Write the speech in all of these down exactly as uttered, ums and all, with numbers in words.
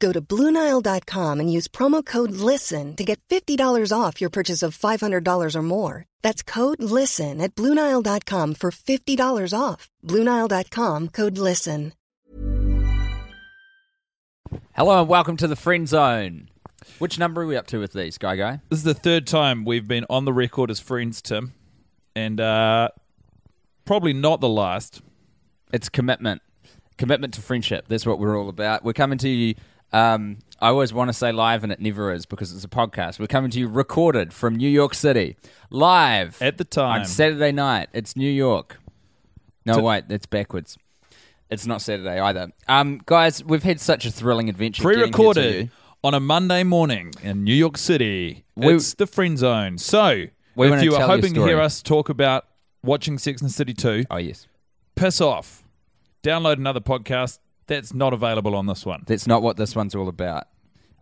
Go to Blue Nile dot com and use promo code LISTEN to get fifty dollars off your purchase of five hundred dollars or more. That's code LISTEN at Blue Nile dot com for fifty dollars off. Blue Nile dot com, code LISTEN. Hello and welcome to the Friendzone. Which number are we up to with these, Guy Guy? This is the third time we've been on the record as friends, Tim. And uh, probably not the last. It's commitment. Commitment to friendship. That's what we're all about. We're coming to you... Um, I always want to say live, and it never is because it's a podcast. We're coming to you recorded from New York City, live at the time on Saturday night. It's New York. No, T- wait, that's backwards. It's not Saturday either. Um, guys, we've had such a thrilling adventure. Pre-recorded on a Monday morning in New York City. We, it's the Friend Zone. So we if you are hoping to hear us talk about watching Sex and the City two, oh yes, piss off. Download another podcast. That's not available on this one. That's not what this one's all about.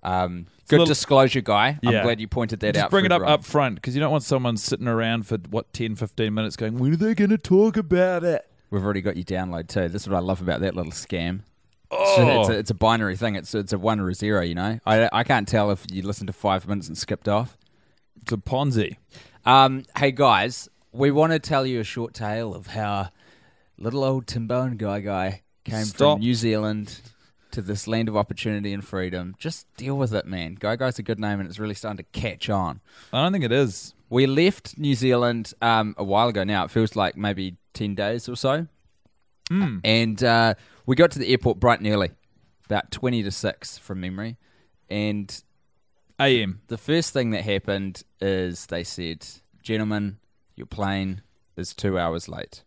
Um, good little, disclosure, Guy. I'm yeah. glad you pointed that Just out. Just bring it up up front, because you don't want someone sitting around for, what, ten, fifteen minutes going, when are they going to talk about it? We've already got your download, too. This is what I love about that little scam. Oh. So it's, a, it's a binary thing. It's it's a one or a zero, you know? I, I can't tell if you listened to five minutes and skipped off. It's a Ponzi. Um, hey, guys, we want to tell you a short tale of how little old Timbo and Guy Guy... Came Stop. from New Zealand to this land of opportunity and freedom. Just deal with it, man. Guy Guy's a good name, and it's really starting to catch on. I don't think it is. We left New Zealand um, a while ago now. It feels like maybe ten days or so. Mm. And uh, we got to the airport bright and early, about twenty to six from memory. And A M the first thing that happened is they said, gentlemen, your plane is two hours late.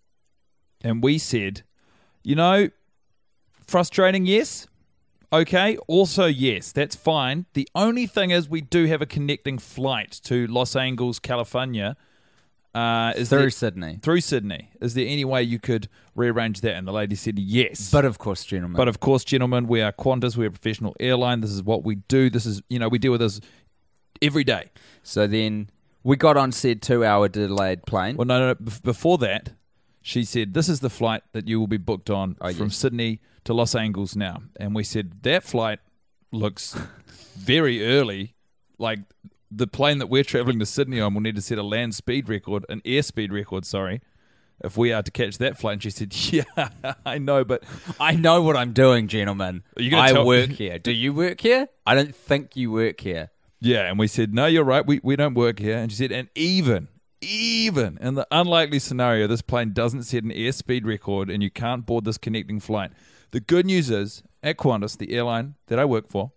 And we said, you know... Frustrating, yes. Okay, also yes, that's fine. The only thing is we do have a connecting flight to Los Angeles, California. Uh, is through there, Sydney. Through Sydney. Is there any way you could rearrange that? And the lady said yes. But of course, gentlemen. But of course, gentlemen, we are Qantas, we're a professional airline. This is what we do. This is, you know, we deal with this every day. So then we got on said two-hour delayed plane. Well, no, no, no. B- before that, she said, this is the flight that you will be booked on oh, from yes. Sydney to Los Angeles now. And we said, that flight looks very early. Like, the plane that we're traveling to Sydney on will need to set a land speed record, an airspeed record, sorry, if we are to catch that flight. And she said, yeah, I know, but... I know what I'm doing, gentlemen. I tell- work here. Do you work here? I don't think you work here. Yeah, and we said, no, you're right. We we don't work here. And she said, and even... Even in the unlikely scenario this plane doesn't set an airspeed record and you can't board this connecting flight, the good news is, at Qantas, the airline that I work for,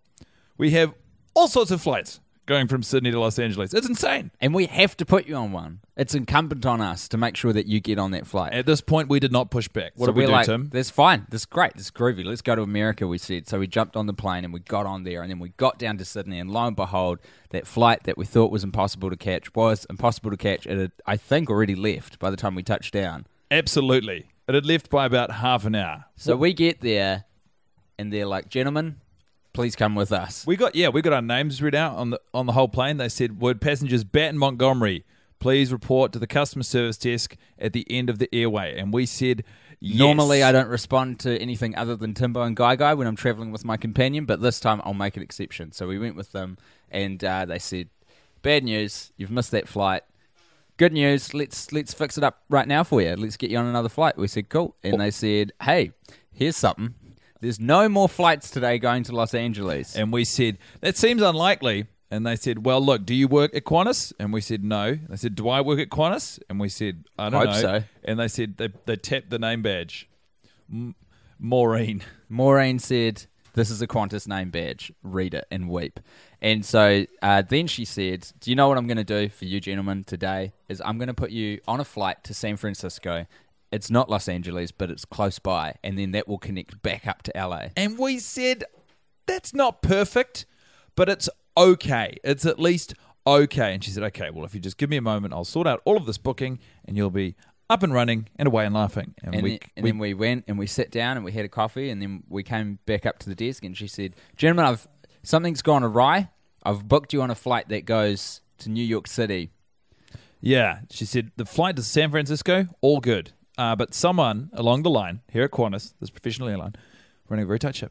we have all sorts of flights going from Sydney to Los Angeles. It's insane. And we have to put you on one. It's incumbent on us to make sure that you get on that flight. At this point, we did not push back. What so did we do, like, Tim? That's fine. That's great. That's groovy. Let's go to America, we said. So we jumped on the plane and we got on there, and then we got down to Sydney, and lo and behold, that flight that we thought was impossible to catch was impossible to catch. It had, I think, already left by the time we touched down. Absolutely. It had left by about half an hour. So what? We get there, and they're like, gentlemen... Please come with us. We got yeah, we got our names read out on the on the whole plane. They said, would passengers Bat and Montgomery please report to the customer service desk at the end of the airway? And we said yes. Normally I don't respond to anything other than Timbo and Guy Guy when I'm traveling with my companion, but this time I'll make an exception. So we went with them, and uh, they said, bad news, you've missed that flight. Good news, let's let's fix it up right now for you. Let's get you on another flight. We said, cool. And oh. they said, hey, here's something. There's no more flights today going to Los Angeles. And we said, that seems unlikely, And they said, well, look, do you work at Qantas? And we said, no. And they said, do I work at Qantas? And we said, I don't I hope know. So. And they said, they, they tapped the name badge. M- Maureen. Maureen said, this is a Qantas name badge. Read it and weep. And so uh, then she said, do you know what I'm going to do for you gentlemen today? Is I'm going to put you on a flight to San Francisco. It's not Los Angeles, but it's close by. And then that will connect back up to L A. And we said, that's not perfect, but it's okay. It's at least okay. And she said, okay, well, if you just give me a moment, I'll sort out all of this booking and you'll be up and running and away and laughing. And, and, we, then, and we, then we went and we sat down and we had a coffee and then we came back up to the desk and she said, gentlemen, I've something's gone awry. I've booked you on a flight that goes to New York City. Yeah. She said, the flight to San Francisco, all good. Uh, but someone along the line here at Qantas, this professional airline, running a very tight ship,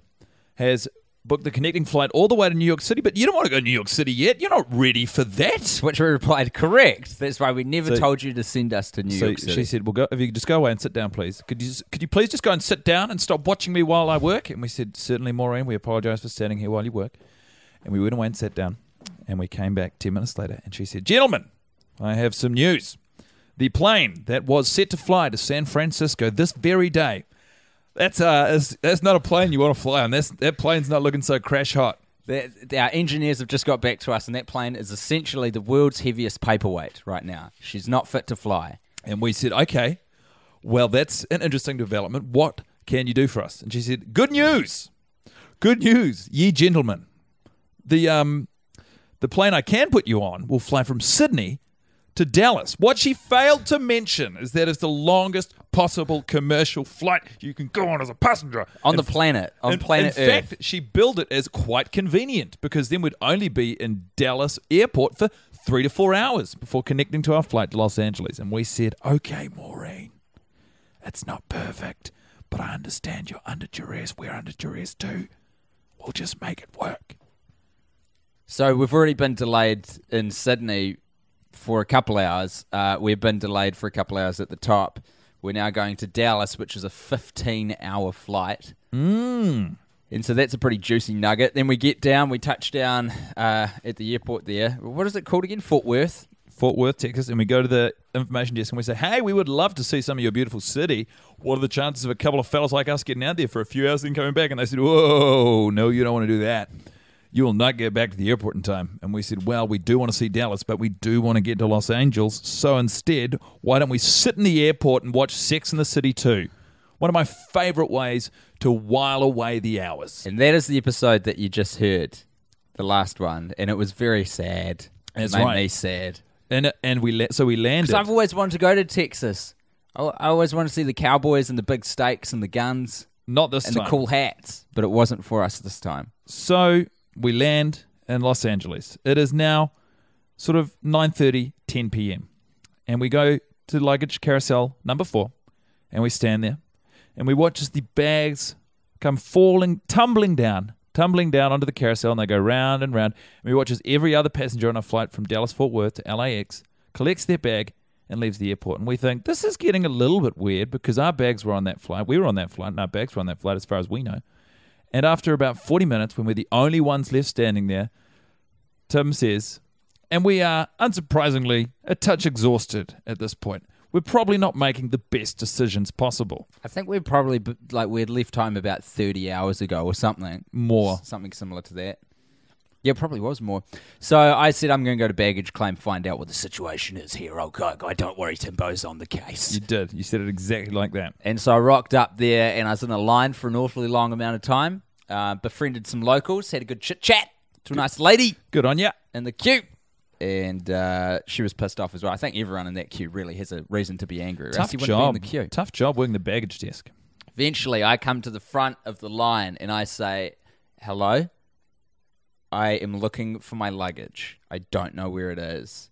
has booked the connecting flight all the way to New York City, but you don't want to go to New York City yet. You're not ready for that. Which we replied, correct. That's why we never so, told you to send us to New so York City. She said, well, go, if you could just go away and sit down, please. Could you, could you please just go and sit down and stop watching me while I work? And we said, certainly, Maureen. We apologize for standing here while you work. And we went away and sat down. And we came back ten minutes later. And she said, gentlemen, I have some news. The plane that was set to fly to San Francisco this very day, That's uh, that's not a plane you want to fly on. That's, that plane's not looking so crash hot. That, our engineers have just got back to us, and that plane is essentially the world's heaviest paperweight right now. She's not fit to fly. And we said, okay, well, that's an interesting development. What can you do for us? And she said, good news. Good news, ye gentlemen. The, um, the plane I can put you on will fly from Sydney to Dallas. What she failed to mention is that it's the longest possible commercial flight you can go on as a passenger. On and the planet. On in, planet in Earth. In fact, she billed it as quite convenient because then we'd only be in Dallas airport for three to four hours before connecting to our flight to Los Angeles. And we said, okay, Maureen, it's not perfect, but I understand you're under duress. We're under duress too. We'll just make it work. So we've already been delayed in Sydney for a couple hours. Uh, we've been delayed for a couple hours at the top. We're now going to Dallas, which is a fifteen-hour flight. Mm. And so that's a pretty juicy nugget. Then we get down, we touch down uh, at the airport there. What is it called again? Fort Worth? Fort Worth, Texas. And we go to the information desk and we say, hey, we would love to see some of your beautiful city. What are the chances of a couple of fellas like us getting out there for a few hours and coming back? And they said, whoa, no, you don't want to do that. You will not get back to the airport in time. And we said, well, we do want to see Dallas, but we do want to get to Los Angeles. So instead, why don't we sit in the airport and watch Sex and the City two? One of my favorite ways to while away the hours. And that is the episode that you just heard, the last one. And it was very sad. That's it made right. me sad. And, and we la- so we landed. Because I've always wanted to go to Texas. I, I always wanted to see the cowboys and the big steaks and the guns. Not this and time. And the cool hats. But it wasn't for us this time. So we land in Los Angeles. It is now sort of nine thirty, ten p.m. And we go to luggage carousel number four, and we stand there, and we watch as the bags come falling, tumbling down, tumbling down onto the carousel, and they go round and round. And we watch as every other passenger on a flight from Dallas-Fort Worth to L A X collects their bag and leaves the airport. And we think, this is getting a little bit weird because our bags were on that flight. We were on that flight, and our bags were on that flight as far as we know. And after about forty minutes, when we're the only ones left standing there, Tim says, and we are, unsurprisingly, a touch exhausted at this point. We're probably not making the best decisions possible. I think we're probably, like, we'd left home about thirty hours ago or something. More. Something similar to that. Yeah, probably was more. So I said, I'm going to go to baggage claim, find out what the situation is here. Oh, God, God, don't worry, Timbo's on the case. You did. You said it exactly like that. And so I rocked up there, and I was in a line for an awfully long amount of time, uh, befriended some locals, had a good chit-chat to a good, nice lady. Good on ya. In the queue. And uh, she was pissed off as well. I think everyone in that queue really has a reason to be angry. Tough job. In the queue. Tough job working the baggage desk. Eventually, I come to the front of the line, and I say, hello? I am looking for my luggage. I don't know where it is.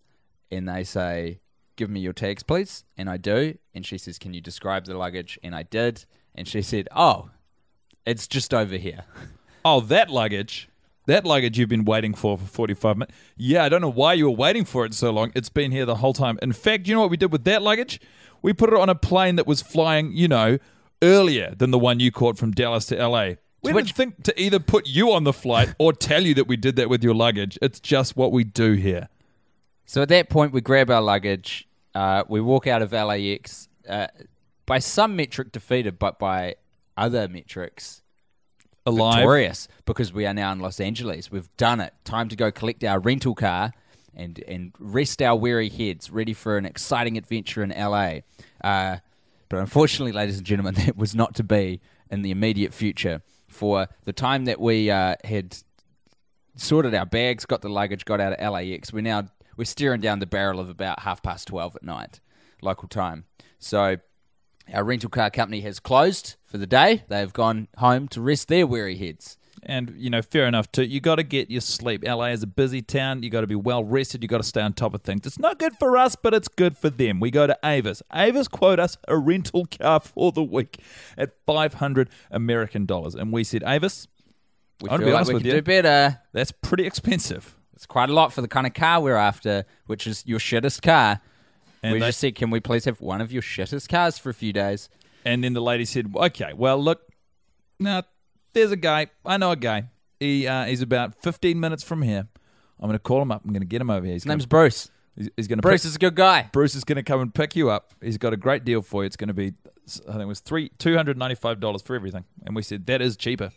And they say, give me your tags, please. And I do. And she says, can you describe the luggage? And I did. And she said, oh, it's just over here. Oh, that luggage. That luggage you've been waiting for for forty-five minutes. Yeah, I don't know why you were waiting for it so long. It's been here the whole time. In fact, you know what we did with that luggage? We put it on a plane that was flying, you know, earlier than the one you caught from Dallas to L A. We didn't think to either put you on the flight or tell you that we did that with your luggage. It's just what we do here. So at that point, we grab our luggage. Uh, we walk out of L A X. Uh, by some metric defeated, but by other metrics alive. Victorious, because we are now in Los Angeles. We've done it. Time to go collect our rental car and, and rest our weary heads, ready for an exciting adventure in L A. Uh, but unfortunately, ladies and gentlemen, that was not to be in the immediate future. For the time that we uh, had sorted our bags, got the luggage, got out of L A X, we're now we're steering down the barrel of about half past twelve at night, local time. So our rental car company has closed for the day. They've gone home to rest their weary heads. And, you know, fair enough, too. You got to get your sleep. L A is a busy town. You got to be well-rested. You got to stay on top of things. It's not good for us, but it's good for them. We go to Avis. Avis quote us a rental car for the week at five hundred American dollars. And we said, Avis, we I feel like we can do better. That's pretty expensive. It's quite a lot for the kind of car we're after, which is your shittest car. And we they, just said, can we please have one of your shittest cars for a few days? And then the lady said, okay, well, look, now, there's a guy. I know a guy. He uh, He's about fifteen minutes from here. I'm going to call him up. I'm going to get him over here. He's His gonna, name's Bruce. He's, he's gonna Bruce pick, is a good guy. Bruce is going to come and pick you up. He's got a great deal for you. It's going to be, I think it was three, two hundred ninety-five dollars for everything. And we said, that is cheaper.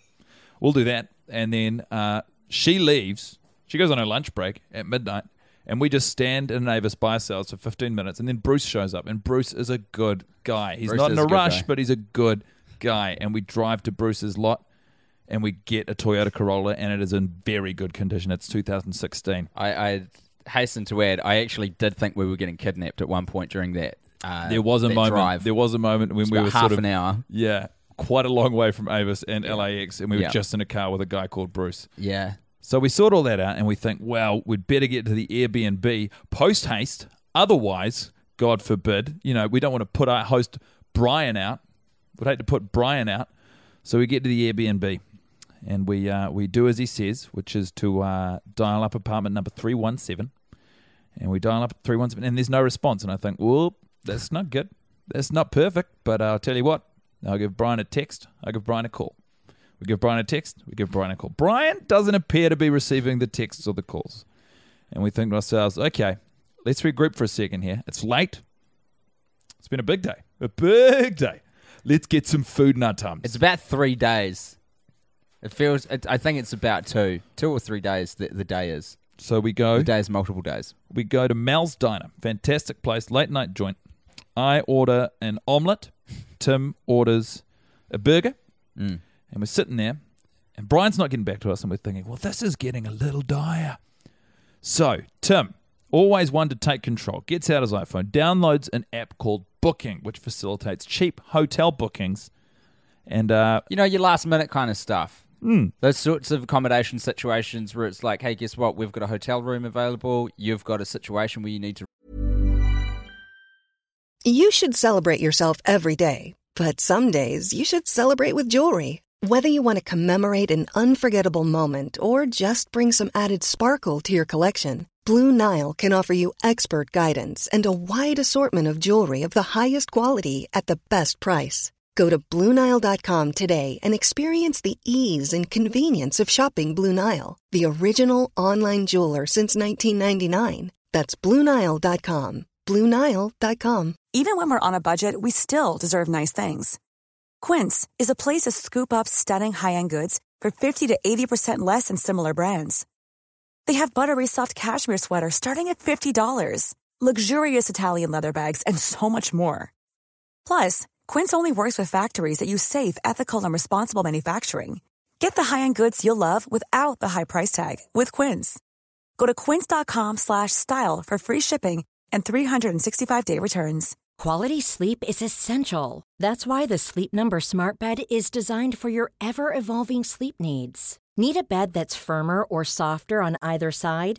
We'll do that. And then uh, she leaves. She goes on her lunch break at midnight. And we just stand in an Avis by ourselves for fifteen minutes. And then Bruce shows up. And Bruce is a good guy. He's Bruce not in a, a rush, guy. but he's a good guy. And we drive to Bruce's lot. And we get a Toyota Corolla. And it is in very good condition. It's two thousand sixteen. I, I hasten to add, I actually did think we were getting kidnapped at one point during that uh, There was a moment. Drive. There was a moment when we were half sort of, an hour. Yeah, quite a long way from Avis and L A X. And we were yeah. just in a car with a guy called Bruce. Yeah. So we sort all that out and we think, well, we'd better get to the Airbnb post-haste. Otherwise, God forbid, you know, we don't want to put our host Brian out. We'd hate to put Brian out. So we get to the Airbnb and we uh, we do as he says, which is to uh, dial up apartment number three one seven. And we dial up three one seven and there's no response. And I think, well, that's not good. That's not perfect. But I'll tell you what, I'll give Brian a text. I'll give Brian a call. We give Brian a text. We give Brian a call. Brian doesn't appear to be receiving the texts or the calls. And we think to ourselves, okay, let's regroup for a second here. It's late. It's been a big day. A big day. Let's get some food in our tums. It's about three days. It feels, it, I think it's about two. Two or three days the, the day is. So we go. The day is multiple days. We go to Mel's Diner. Fantastic place. Late night joint. I order an omelette. Tim orders a burger. Mm. And we're sitting there, and Brian's not getting back to us, and we're thinking, well, this is getting a little dire. So Tim, always one to take control, gets out his iPhone, downloads an app called Booking, which facilitates cheap hotel bookings. And uh, you know, your last-minute kind of stuff. Mm. Those sorts of accommodation situations where it's like, hey, guess what? We've got a hotel room available. You've got a situation where you need to... You should celebrate yourself every day, but some days you should celebrate with jewelry. Whether you want to commemorate an unforgettable moment or just bring some added sparkle to your collection, Blue Nile can offer you expert guidance and a wide assortment of jewelry of the highest quality at the best price. Go to Blue Nile dot com today and experience the ease and convenience of shopping Blue Nile, the original online jeweler since nineteen ninety-nine. That's Blue Nile dot com. Blue Nile dot com. Even when we're on a budget, we still deserve nice things. Quince is a place to scoop up stunning high-end goods for fifty to eighty percent less than similar brands. They have buttery soft cashmere sweaters starting at fifty dollars, luxurious Italian leather bags, and so much more. Plus, Quince only works with factories that use safe, ethical, and responsible manufacturing. Get the high-end goods you'll love without the high price tag with Quince. Go to quince dot com slash style for free shipping and three sixty-five day returns. Quality sleep is essential. That's why the Sleep Number Smart Bed is designed for your ever-evolving sleep needs. Need a bed that's firmer or softer on either side?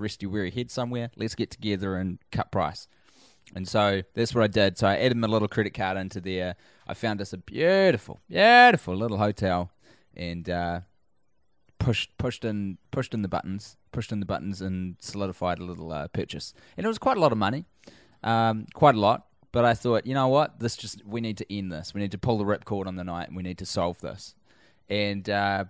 Resty weary head somewhere, let's get together and cut price. And so that's what I did. So I added my little credit card into there. I found us a beautiful, beautiful little hotel, and uh, pushed pushed in pushed in the buttons, pushed in the buttons, and solidified a little uh, purchase. And it was quite a lot of money, um, quite a lot. But I thought, you know what? This just we need to end this. We need to pull the ripcord on the night, and we need to solve this. And uh,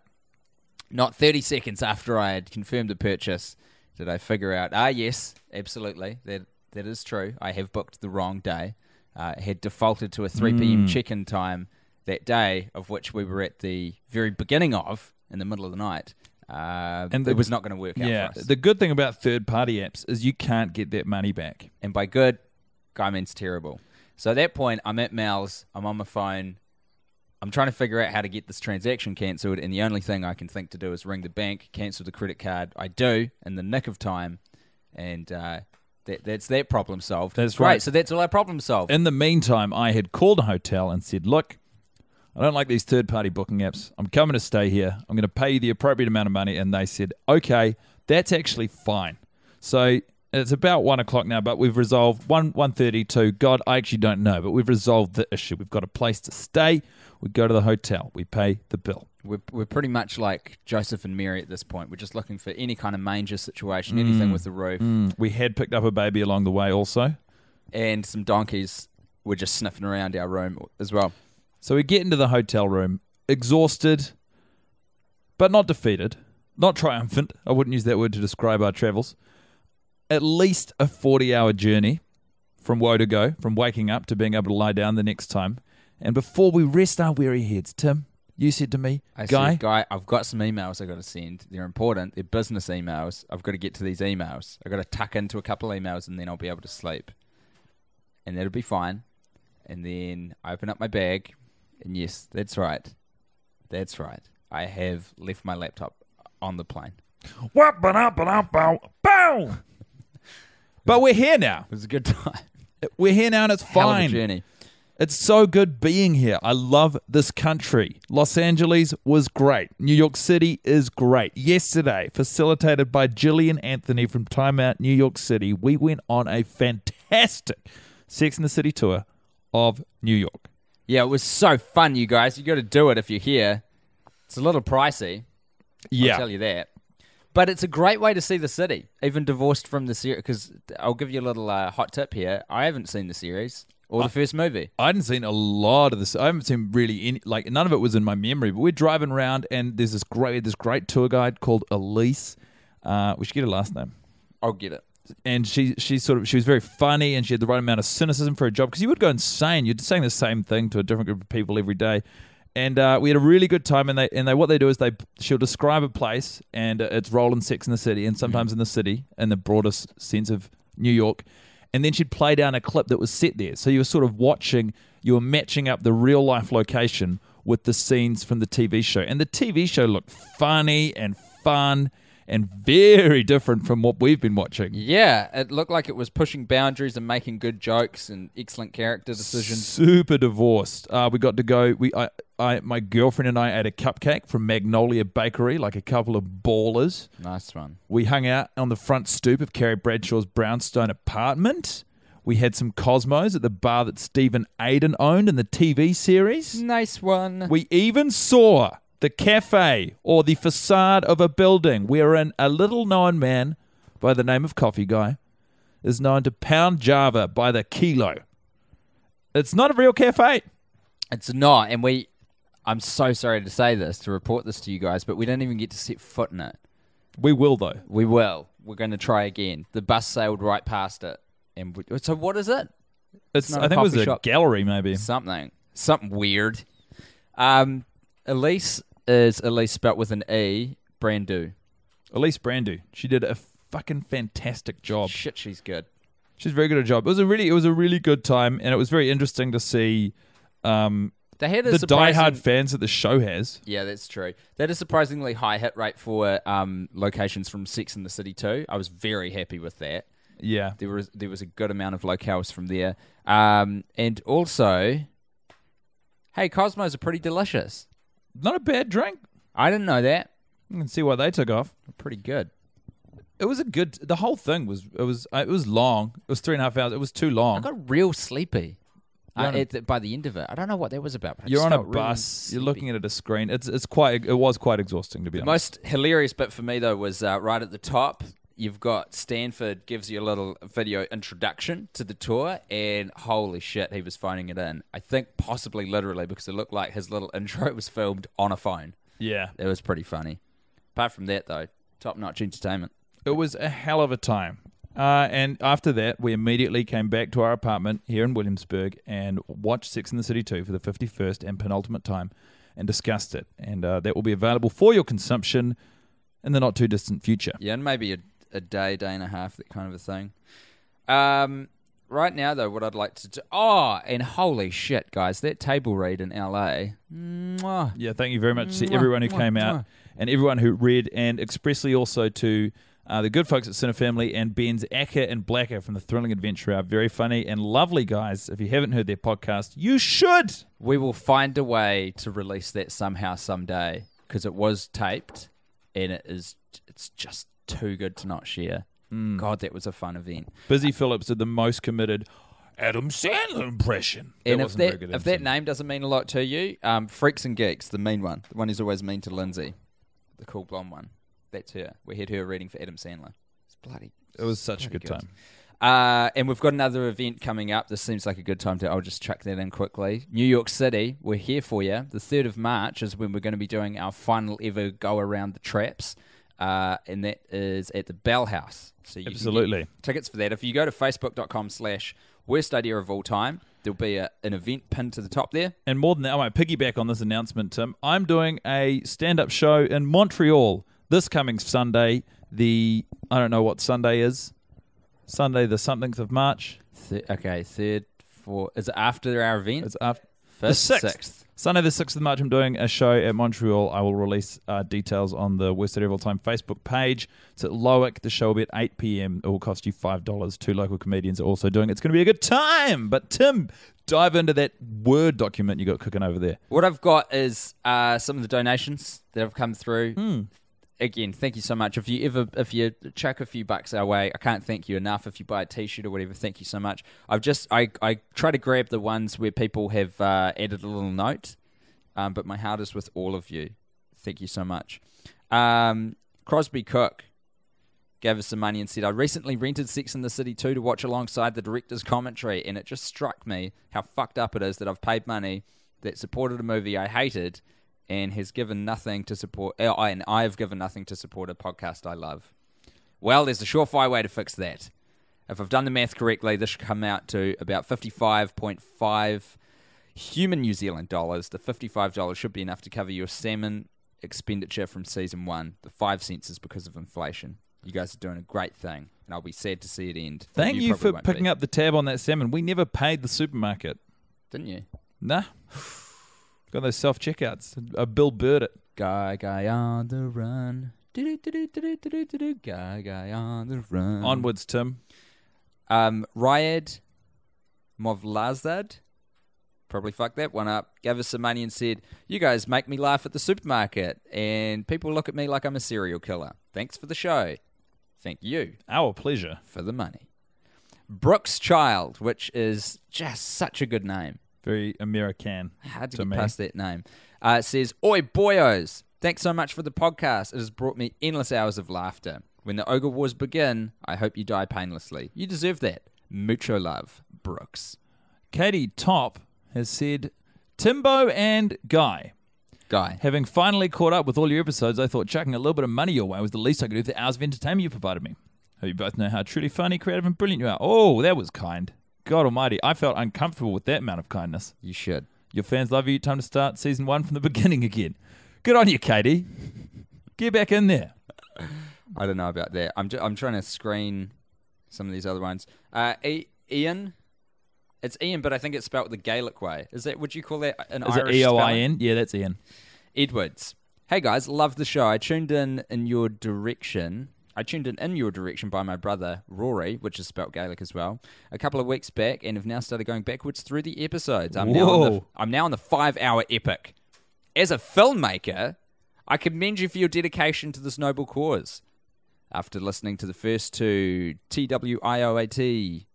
not thirty seconds after I had confirmed the purchase, did I figure out? Ah, yes, absolutely. That that is true. I have booked the wrong day. Uh, had defaulted to a three p.m. mm. check-in time that day, of which we were at the very beginning of, in the middle of the night. Uh, and the, it was not going to work yeah, out for us. The good thing about third-party apps is you can't get that money back. And by good, I mean it's terrible. So at that point, I'm at Mel's. I'm on my phone. I'm trying to figure out how to get this transaction cancelled, and the only thing I can think to do is ring the bank, cancel the credit card. I do, in the nick of time, and uh, that, that's that problem solved. That's right. Great, so that's all I problem solved. In the meantime, I had called a hotel and said, look, I don't like these third-party booking apps. I'm coming to stay here. I'm going to pay you the appropriate amount of money. And they said, okay, that's actually fine. So it's about one o'clock now, but we've resolved one thirty-two. God, I actually don't know, but we've resolved the issue. We've got a place to stay. We go to the hotel. We pay the bill. We're, we're pretty much like Joseph and Mary at this point. We're just looking for any kind of manger situation, mm. anything with the roof. Mm. We had picked up a baby along the way also. And some donkeys were just sniffing around our room as well. So we get into the hotel room, exhausted, but not defeated, not triumphant. I wouldn't use that word to describe our travels. At least a forty-hour journey from woe to go, from waking up to being able to lie down the next time. And before we rest our weary heads, Tim, you said to me, I Guy. Said, Guy, I've got some emails I've got to send. They're important. They're business emails. I've got to get to these emails. I've got to tuck into a couple of emails and then I'll be able to sleep. And that'll be fine. And then I open up my bag. And yes, that's right. That's right. I have left my laptop on the plane. But we're here now. It was a good time. We're here now and it's fine. Hell of a journey. It's so good being here. I love this country. Los Angeles was great. New York City is great. Yesterday, facilitated by Jillian Anthony from Time Out New York City, we went on a fantastic Sex and the City tour of New York. Yeah, it was so fun, you guys. You got to do it if you're here. It's a little pricey. Yeah. I'll tell you that. But it's a great way to see the city, even divorced from the series. Because I'll give you a little uh, hot tip here. I haven't seen the series. Or the I, first movie. I hadn't seen a lot of this. I haven't seen really any, like none of it was in my memory, but we're driving around and there's this great this great tour guide called Elise. Uh, we should get her last name. I'll get it. And she she sort of she was very funny and she had the right amount of cynicism for her job because you would go insane. You're saying the same thing to a different group of people every day. And uh, we had a really good time and they and they what they do is they she'll describe a place and uh, it's rolling Sex in the City and sometimes mm-hmm. in the city in the broadest sense of New York. And then she'd play down a clip that was set there. So you were sort of watching, you were matching up the real-life location with the scenes from the T V show. And the T V show looked funny and fun and very different from what we've been watching. Yeah, it looked like it was pushing boundaries and making good jokes and excellent character decisions. Super divorced. Uh, we got to go, We, I, I, my girlfriend and I ate a cupcake from Magnolia Bakery, like a couple of ballers. Nice one. We hung out on the front stoop of Carrie Bradshaw's brownstone apartment. We had some Cosmos at the bar that Stephen Aiden owned in the T V series. Nice one. We even saw the cafe or the facade of a building wherein a little-known man by the name of Coffee Guy is known to pound Java by the kilo. It's not a real cafe. It's not, and we, I'm so sorry to say this, to report this to you guys, but we don't even get to set foot in it. We will, though. We will. We're going to try again. The bus sailed right past it. and we, So what is it? It's, it's I think it was a shop. gallery, maybe. Something. Something weird. Um, Elise... is Elise spelt with an E, Brandu. Elise Brandu. She did a fucking fantastic job. Shit, she's good. She's very good at her job. It was a really, it was a really good time, and it was very interesting to see um, they had a the surprising... diehard fans that the show has. Yeah, that's true. They had a surprisingly high hit rate for um, locations from Sex and the City too. I was very happy with that. Yeah. There was there was a good amount of locales from there. Um, and also, hey, Cosmos are pretty delicious. Not a bad drink. I didn't know that. You can see why they took off. Pretty good. It was a good... The whole thing was... It was it was long. It was three and a half hours. It was too long. I got real sleepy I, a, it, by the end of it. I don't know what that was about. You're on a bus. Really you're looking at a screen. It's it's quite... It was quite exhausting, to be the honest. The most hilarious bit for me, though, was uh, right at the top... You've got Stanford gives you a little video introduction to the tour, and holy shit, he was phoning it in. I think possibly literally because it looked like his little intro was filmed on a phone. Yeah. It was pretty funny. Apart from that, though, top-notch entertainment. It was a hell of a time. Uh, and after that, we immediately came back to our apartment here in Williamsburg and watched Sex and the City two for the fifty-first and penultimate time and discussed it. And uh, that will be available for your consumption in the not-too-distant future. Yeah, and maybe a A day, day and a half, that kind of a thing. Um, right now, though, what I'd like to do... Oh, and holy shit, guys, that table read in L A. Mwah. Yeah, thank you very much to mwah, everyone who mwah, came mwah. out and everyone who read, and expressly also to uh, the good folks at CineFamily and Ben's Acker and Blacker from the Thrilling Adventure Hour. Very funny and lovely, guys. If you haven't heard their podcast, you should. We will find a way to release that somehow, someday, because it was taped and it is it's just... too good to not share. Mm. God, that was a fun event. Busy Phillips did the most committed Adam Sandler impression. And that if, that, good, if that name doesn't mean a lot to you, um, Freaks and Geeks, the mean one, the one who's always mean to Lindsay, the cool blonde one, that's her. We had her reading for Adam Sandler. It's bloody. It was such a good, good time. Uh, and we've got another event coming up. This seems like a good time to, I'll just chuck that in quickly. New York City, we're here for you. The third of March is when we're going to be doing our final ever go around the traps. Uh, and that is at the Bell House. So you Absolutely. Can get tickets for that. If you go to facebook.com slash worst idea of all time, there'll be a, an event pinned to the top there. And more than that, I might piggyback on this announcement, Tim. I'm doing a stand-up show in Montreal this coming Sunday. The, I don't know what Sunday is. Sunday the somethingth of March. Th- okay, third, fourth. Is it after our event? It's after. Fifth, the sixth. Sunday the sixth of March, I'm doing a show at Montreal. I will release uh, details on the Worst Idea of All Time Facebook page. It's at Lowick. The show will be at eight p.m. It will cost you five dollars. Two local comedians are also doing it. It's going to be a good time. But Tim, dive into that Word document you got cooking over there. What I've got is uh, some of the donations that have come through. Mm. Again, thank you so much. If you ever, if you chuck a few bucks our way, I can't thank you enough. If you buy a T-shirt or whatever, thank you so much. I've just, I, I try to grab the ones where people have uh, added a little note, um, but my heart is with all of you. Thank you so much. Um, Crosby Cook gave us some money and said, I recently rented Sex and the City two to watch alongside the director's commentary, and it just struck me how fucked up it is that I've paid money that supported a movie I hated, and has given nothing to support, uh, and I have given nothing to support a podcast I love. Well, there's a surefire way to fix that. If I've done the math correctly, this should come out to about fifty-five point five human New Zealand dollars. The fifty-five dollars should be enough to cover your salmon expenditure from season one. The five cents is because of inflation. You guys are doing a great thing, and I'll be sad to see it end. Thank you, you for picking be. up the tab on that salmon. We never paid the supermarket. Didn't you? Nah. Got those self-checkouts. Uh, Bill Bird it. Guy, guy on the run. Do, do, do, do, do, do, do, guy, guy on the run. Onwards, Tim. Um, Ryad Movlazad. Probably fucked that one up. Gave us some money and said, you guys make me laugh at the supermarket. And people look at me like I'm a serial killer. Thanks for the show. Thank you. Our pleasure. For the money. Brooks Child, which is just such a good name. Very American. Hard to, to get me. past that name. Uh, it says, Oi, boyos, thanks so much for the podcast. It has brought me endless hours of laughter. When the ogre wars begin, I hope you die painlessly. You deserve that. Mucho love, Brooks. Katie Top has said, Timbo and Guy. Guy. Having finally caught up with all your episodes, I thought chucking a little bit of money your way was the least I could do for the hours of entertainment you provided me. Hope you both know how truly funny, creative, and brilliant you are. Oh, that was kind. God almighty, I felt uncomfortable with that amount of kindness. You should. Your fans love you. Time to start season one from the beginning again. Good on you, Katie. Get back in there. I don't know about that. I'm, ju- I'm trying to screen some of these other ones. Uh, Ian It's Ian, but I think it's spelled the Gaelic way. Is that, would you call that an Is Irish it E O I N? Spelling? Yeah, that's Ian. Edwards. Hey guys, love the show. I tuned in in your direction. I tuned in in your direction by my brother, Rory, which is spelt Gaelic as well, a couple of weeks back, and have now started going backwards through the episodes. I'm, now on the, I'm now on the five-hour epic. As a filmmaker, I commend you for your dedication to this noble cause. After listening to the first two T W I O A T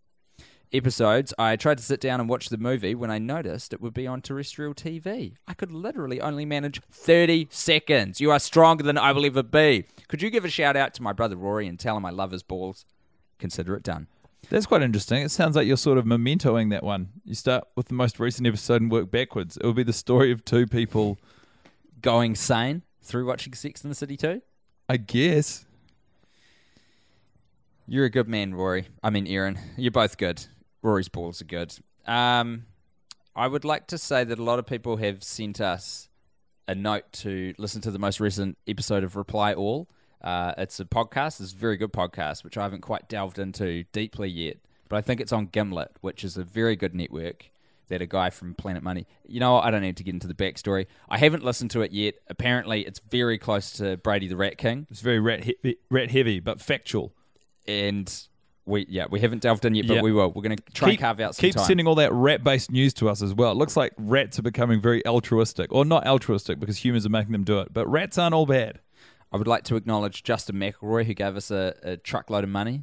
episodes, I tried to sit down and watch the movie when I noticed it would be on terrestrial T V. I could literally only manage thirty seconds. You are stronger than I will ever be. Could you give a shout out to my brother Rory and tell him I love his balls? Consider it done. That's quite interesting. It sounds like you're sort of mementoing that one. You start with the most recent episode and work backwards. It would be the story of two people going sane through watching Sex and the City two? I guess. You're a good man, Rory. I mean, Aaron. You're both good. Rory's balls are good. Um, I would like to say that a lot of people have sent us a note to listen to the most recent episode of Reply All. Uh, it's a podcast. It's a very good podcast, which I haven't quite delved into deeply yet. But I think it's on Gimlet, which is a very good network that a guy from Planet Money... You know what? I don't need to get into the backstory. I haven't listened to it yet. Apparently, it's very close to Brady the Rat King. It's very rat he- rat heavy, but factual. And... We yeah, we haven't delved in yet, but yeah. we will. We're going to try keep, and carve out some keep time. Keep sending all that rat-based news to us as well. It looks like rats are becoming very altruistic. Or not altruistic, because humans are making them do it. But rats aren't all bad. I would like to acknowledge Justin McElroy, who gave us a, a truckload of money,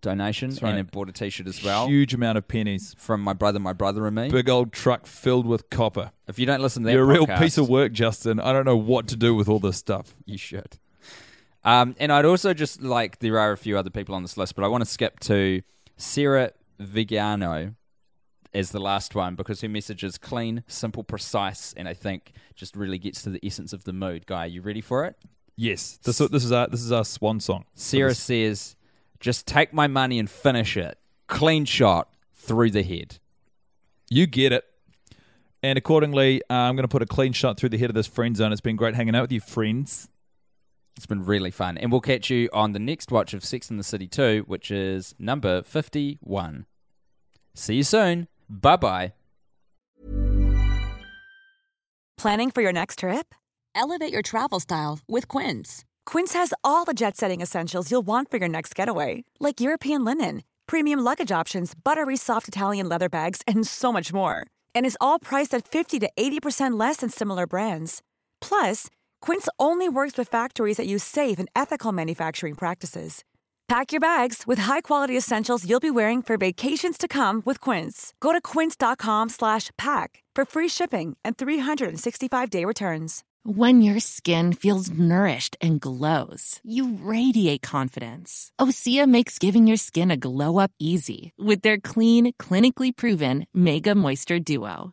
donation, right. and bought a T-shirt as well. Huge amount of pennies. From My Brother, My Brother and Me. Big old truck filled with copper. If you don't listen to that You're podcast, a real piece of work, Justin. I don't know what to do with all this stuff. You should. Um, and I'd also just like, there are a few other people on this list, but I want to skip to Sarah Vigano as the last one because her message is clean, simple, precise, and I think just really gets to the essence of the mood. Guy, are you ready for it? Yes. This, this is our this is our swan song. Sarah says, just take my money and finish it. Clean shot through the head. You get it. And accordingly, uh, I'm going to put a clean shot through the head of this friend zone. It's been great hanging out with you, friends. It's been really fun. And we'll catch you on the next watch of Sex and the City two, which is number fifty-one. See you soon. Bye-bye. Planning for your next trip? Elevate your travel style with Quince. Quince has all the jet-setting essentials you'll want for your next getaway, like European linen, premium luggage options, buttery soft Italian leather bags, and so much more. And it's all priced at fifty to eighty percent less than similar brands. Plus, Quince only works with factories that use safe and ethical manufacturing practices. Pack your bags with high-quality essentials you'll be wearing for vacations to come with Quince. Go to quince dot com slash pack for free shipping and three sixty-five day returns. When your skin feels nourished and glows, you radiate confidence. Osea makes giving your skin a glow-up easy with their clean, clinically proven Mega Moisture Duo.